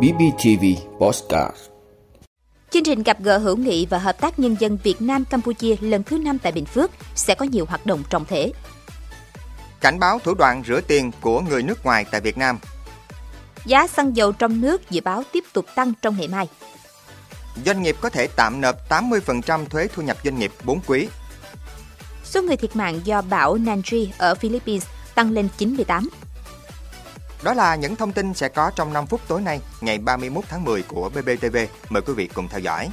BPTV Podcast. Chương trình gặp gỡ hữu nghị và hợp tác nhân dân Việt Nam Campuchia lần thứ 5 tại Bình Phước sẽ có nhiều hoạt động trọng thể. Cảnh báo thủ đoạn rửa tiền của người nước ngoài tại Việt Nam. Giá xăng dầu trong nước dự báo tiếp tục tăng trong ngày mai. Doanh nghiệp có thể tạm nộp 80% thuế thu nhập doanh nghiệp 4 quý. Số người thiệt mạng do bão Nalgae ở Philippines tăng lên 98. Đó là những thông tin sẽ có trong 5 phút tối nay, ngày 31 tháng 10 của BPTV. Mời quý vị cùng theo dõi.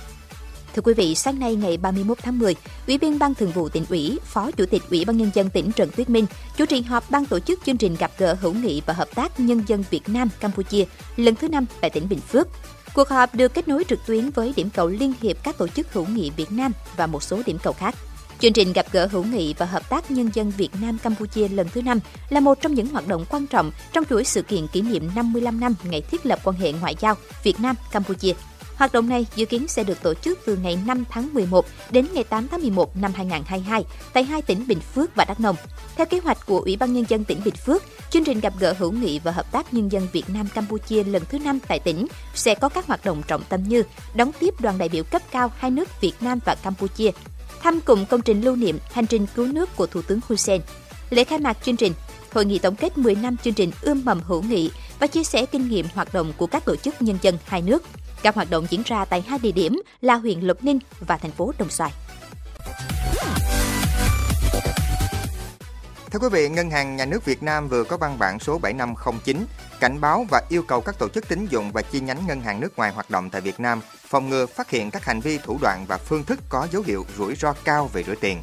Thưa quý vị, sáng nay ngày 31 tháng 10, Ủy viên Ban Thường vụ Tỉnh ủy, Phó Chủ tịch Ủy ban Nhân dân tỉnh Trần Tuyết Minh chủ trì họp ban tổ chức chương trình gặp gỡ hữu nghị và hợp tác nhân dân Việt Nam Campuchia lần thứ 5 tại tỉnh Bình Phước. Cuộc họp được kết nối trực tuyến với điểm cầu liên hiệp các tổ chức hữu nghị Việt Nam và một số điểm cầu khác. Chương trình gặp gỡ hữu nghị và hợp tác nhân dân Việt Nam Campuchia lần thứ 5 là một trong những hoạt động quan trọng trong chuỗi sự kiện kỷ niệm 55 năm ngày thiết lập quan hệ ngoại giao Việt Nam Campuchia. Hoạt động này dự kiến sẽ được tổ chức từ ngày 5 tháng 11 đến ngày 8 tháng 11 năm 2022 tại hai tỉnh Bình Phước và Đắk Nông. Theo kế hoạch của Ủy ban Nhân dân tỉnh Bình Phước, chương trình gặp gỡ hữu nghị và hợp tác nhân dân Việt Nam Campuchia lần thứ 5 tại tỉnh sẽ có các hoạt động trọng tâm như đón tiếp đoàn đại biểu cấp cao hai nước Việt Nam và Campuchia, thăm cùng công trình lưu niệm hành trình cứu nước của Thủ tướng Hun Sen, lễ khai mạc chương trình, hội nghị tổng kết 10 năm chương trình ươm mầm hữu nghị và chia sẻ kinh nghiệm hoạt động của các tổ chức nhân dân hai nước. Các hoạt động diễn ra tại hai địa điểm là huyện Lộc Ninh và thành phố Đồng Xoài. Thưa quý vị, Ngân hàng Nhà nước Việt Nam vừa có văn bản số 7509 cảnh báo và yêu cầu các tổ chức tín dụng và chi nhánh ngân hàng nước ngoài hoạt động tại Việt Nam phòng ngừa phát hiện các hành vi, thủ đoạn và phương thức có dấu hiệu rủi ro cao về rửa tiền.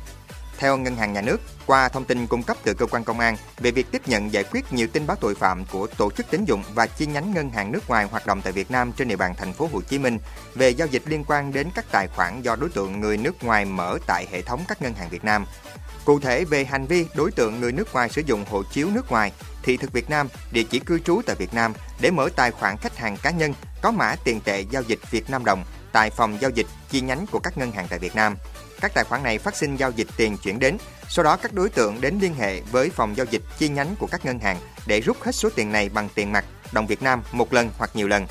Theo Ngân hàng Nhà nước, qua thông tin cung cấp từ cơ quan công an về việc tiếp nhận giải quyết nhiều tin báo tội phạm của tổ chức tín dụng và chi nhánh ngân hàng nước ngoài hoạt động tại Việt Nam trên địa bàn thành phố Hồ Chí Minh về giao dịch liên quan đến các tài khoản do đối tượng người nước ngoài mở tại hệ thống các ngân hàng Việt Nam. Cụ thể về hành vi đối tượng người nước ngoài sử dụng hộ chiếu nước ngoài, thị thực Việt Nam, địa chỉ cư trú tại Việt Nam để mở tài khoản khách hàng cá nhân có mã tiền tệ giao dịch Việt Nam đồng tại phòng giao dịch chi nhánh của các ngân hàng tại Việt Nam. Các tài khoản này phát sinh giao dịch tiền chuyển đến, sau đó các đối tượng đến liên hệ với phòng giao dịch chi nhánh của các ngân hàng để rút hết số tiền này bằng tiền mặt, đồng Việt Nam một lần hoặc nhiều lần.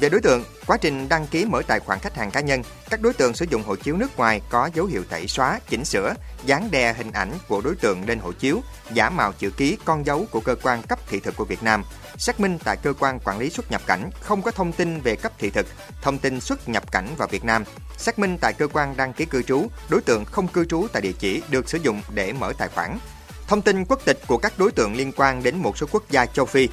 Về đối tượng, quá trình đăng ký mở tài khoản khách hàng cá nhân, các đối tượng sử dụng hộ chiếu nước ngoài có dấu hiệu tẩy xóa, chỉnh sửa, dán đè hình ảnh của đối tượng lên hộ chiếu, giả mạo chữ ký con dấu của cơ quan cấp thị thực của Việt Nam. Xác minh tại cơ quan quản lý xuất nhập cảnh không có thông tin về cấp thị thực, thông tin xuất nhập cảnh vào Việt Nam. Xác minh tại cơ quan đăng ký cư trú, đối tượng không cư trú tại địa chỉ được sử dụng để mở tài khoản. Thông tin quốc tịch của các đối tượng liên quan đến một số quốc gia châu Phi.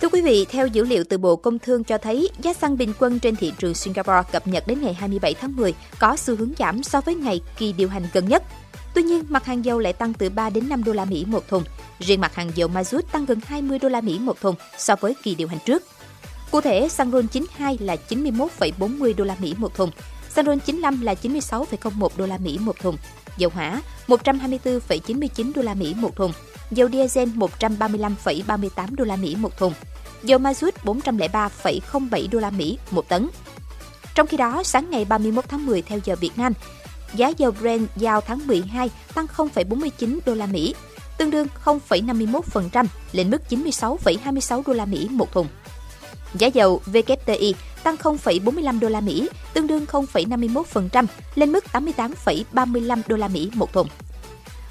Thưa quý vị, theo dữ liệu từ Bộ Công Thương cho thấy, giá xăng bình quân trên thị trường Singapore cập nhật đến ngày 27 tháng 10 có xu hướng giảm so với ngày kỳ điều hành gần nhất. Tuy nhiên, mặt hàng dầu lại tăng từ 3 đến 5 đô la Mỹ một thùng. Riêng mặt hàng dầu Mazut tăng gần 20 đô la Mỹ một thùng so với kỳ điều hành trước. Cụ thể, xăng RON 92 là 91,40 đô la Mỹ một thùng, xăng RON 95 là 96,01 đô la Mỹ một thùng, dầu hỏa 124,99 đô la Mỹ một thùng, dầu diesel 135,38 đô la Mỹ một thùng, dầu Mazut 403,07 đô la Mỹ một tấn. Trong khi đó, sáng ngày 31 tháng 10 theo giờ Việt Nam, giá dầu Brent giao tháng 12 tăng 0,49 đô la Mỹ, tương đương 0,51% lên mức 96,26 đô la Mỹ một thùng. Giá dầu WTI tăng 0,45 đô la Mỹ, tương đương 0,51% lên mức 88,35 đô la Mỹ một thùng.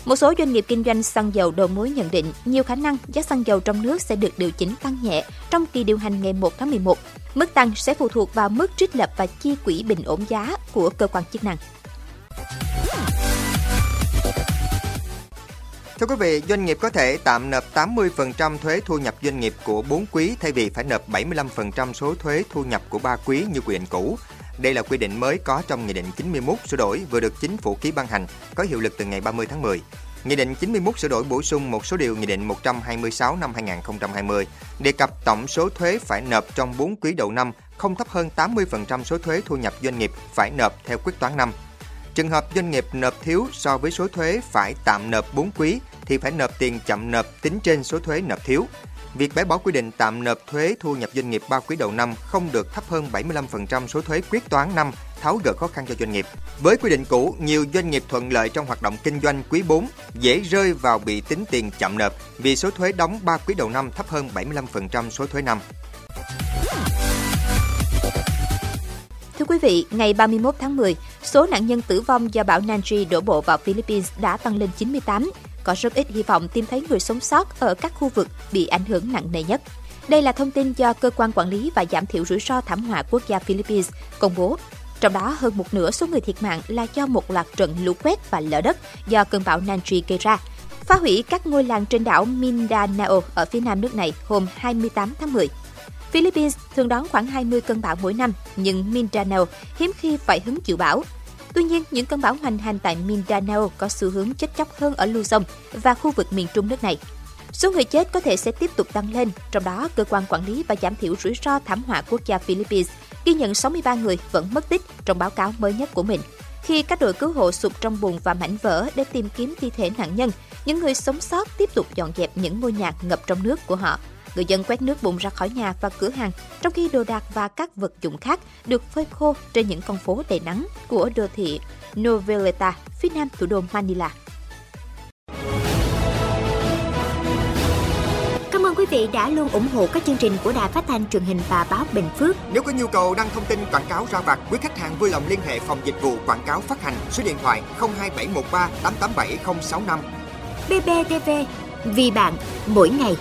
Một số doanh nghiệp kinh doanh xăng dầu đầu mối nhận định nhiều khả năng giá xăng dầu trong nước sẽ được điều chỉnh tăng nhẹ trong kỳ điều hành ngày 1 tháng 11. Mức tăng sẽ phụ thuộc vào mức trích lập và chi quỹ bình ổn giá của cơ quan chức năng. Thưa quý vị, doanh nghiệp có thể tạm nộp 80% thuế thu nhập doanh nghiệp của 4 quý thay vì phải nộp 75% số thuế thu nhập của 3 quý như quy định cũ. Đây là quy định mới có trong Nghị định 91 sửa đổi vừa được Chính phủ ký ban hành, có hiệu lực từ ngày 30 tháng 10. Nghị định 91 sửa đổi bổ sung một số điều Nghị định 126 năm 2020, đề cập tổng số thuế phải nộp trong 4 quý đầu năm không thấp hơn 80% số thuế thu nhập doanh nghiệp phải nộp theo quyết toán năm. Trường hợp doanh nghiệp nộp thiếu so với số thuế phải tạm nộp 4 quý thì phải nộp tiền chậm nộp tính trên số thuế nộp thiếu. việc bãi bỏ quy định tạm nộp thuế thu nhập doanh nghiệp 3 quý đầu năm không được thấp hơn 75% số thuế quyết toán năm tháo gỡ khó khăn cho doanh nghiệp. Với quy định cũ, nhiều doanh nghiệp thuận lợi trong hoạt động kinh doanh quý 4 dễ rơi vào bị tính tiền chậm nộp vì số thuế đóng 3 quý đầu năm thấp hơn 75% số thuế năm. Thưa quý vị, ngày 31 tháng 10, số nạn nhân tử vong do bão Nalgae đổ bộ vào Philippines đã tăng lên 98. Có rất ít hy vọng tìm thấy người sống sót ở các khu vực bị ảnh hưởng nặng nề nhất. Đây là thông tin do Cơ quan Quản lý và Giảm thiểu rủi ro thảm họa quốc gia Philippines công bố. Trong đó, hơn một nửa số người thiệt mạng là do một loạt trận lũ quét và lở đất do cơn bão Nalgae gây ra, phá hủy các ngôi làng trên đảo Mindanao ở phía nam nước này hôm 28 tháng 10. Philippines thường đón khoảng 20 cơn bão mỗi năm, nhưng Mindanao hiếm khi phải hứng chịu bão. Tuy nhiên, những cơn bão hoành hành tại Mindanao có xu hướng chết chóc hơn ở Luzon và khu vực miền trung nước này. Số người chết có thể sẽ tiếp tục tăng lên, trong đó Cơ quan Quản lý và Giảm thiểu rủi ro thảm họa quốc gia Philippines ghi nhận 63 người vẫn mất tích trong báo cáo mới nhất của mình. Khi các đội cứu hộ sụp trong bùn và mảnh vỡ để tìm kiếm thi thể nạn nhân, những người sống sót tiếp tục dọn dẹp những ngôi nhà ngập trong nước của họ. Người dân quét nước bùn ra khỏi nhà và cửa hàng, trong khi đồ đạc và các vật dụng khác được phơi khô trên những con phố đầy nắng của đô thị Noveleta, phía nam thủ đô Manila. Cảm ơn quý vị đã luôn ủng hộ các chương trình của Đài Phát thanh Truyền hình và Báo Bình Phước. Nếu có nhu cầu đăng thông tin quảng cáo ra vặt, quý khách hàng vui lòng liên hệ phòng dịch vụ quảng cáo phát hành số điện thoại 02713 887065. BPTV, vì bạn mỗi ngày.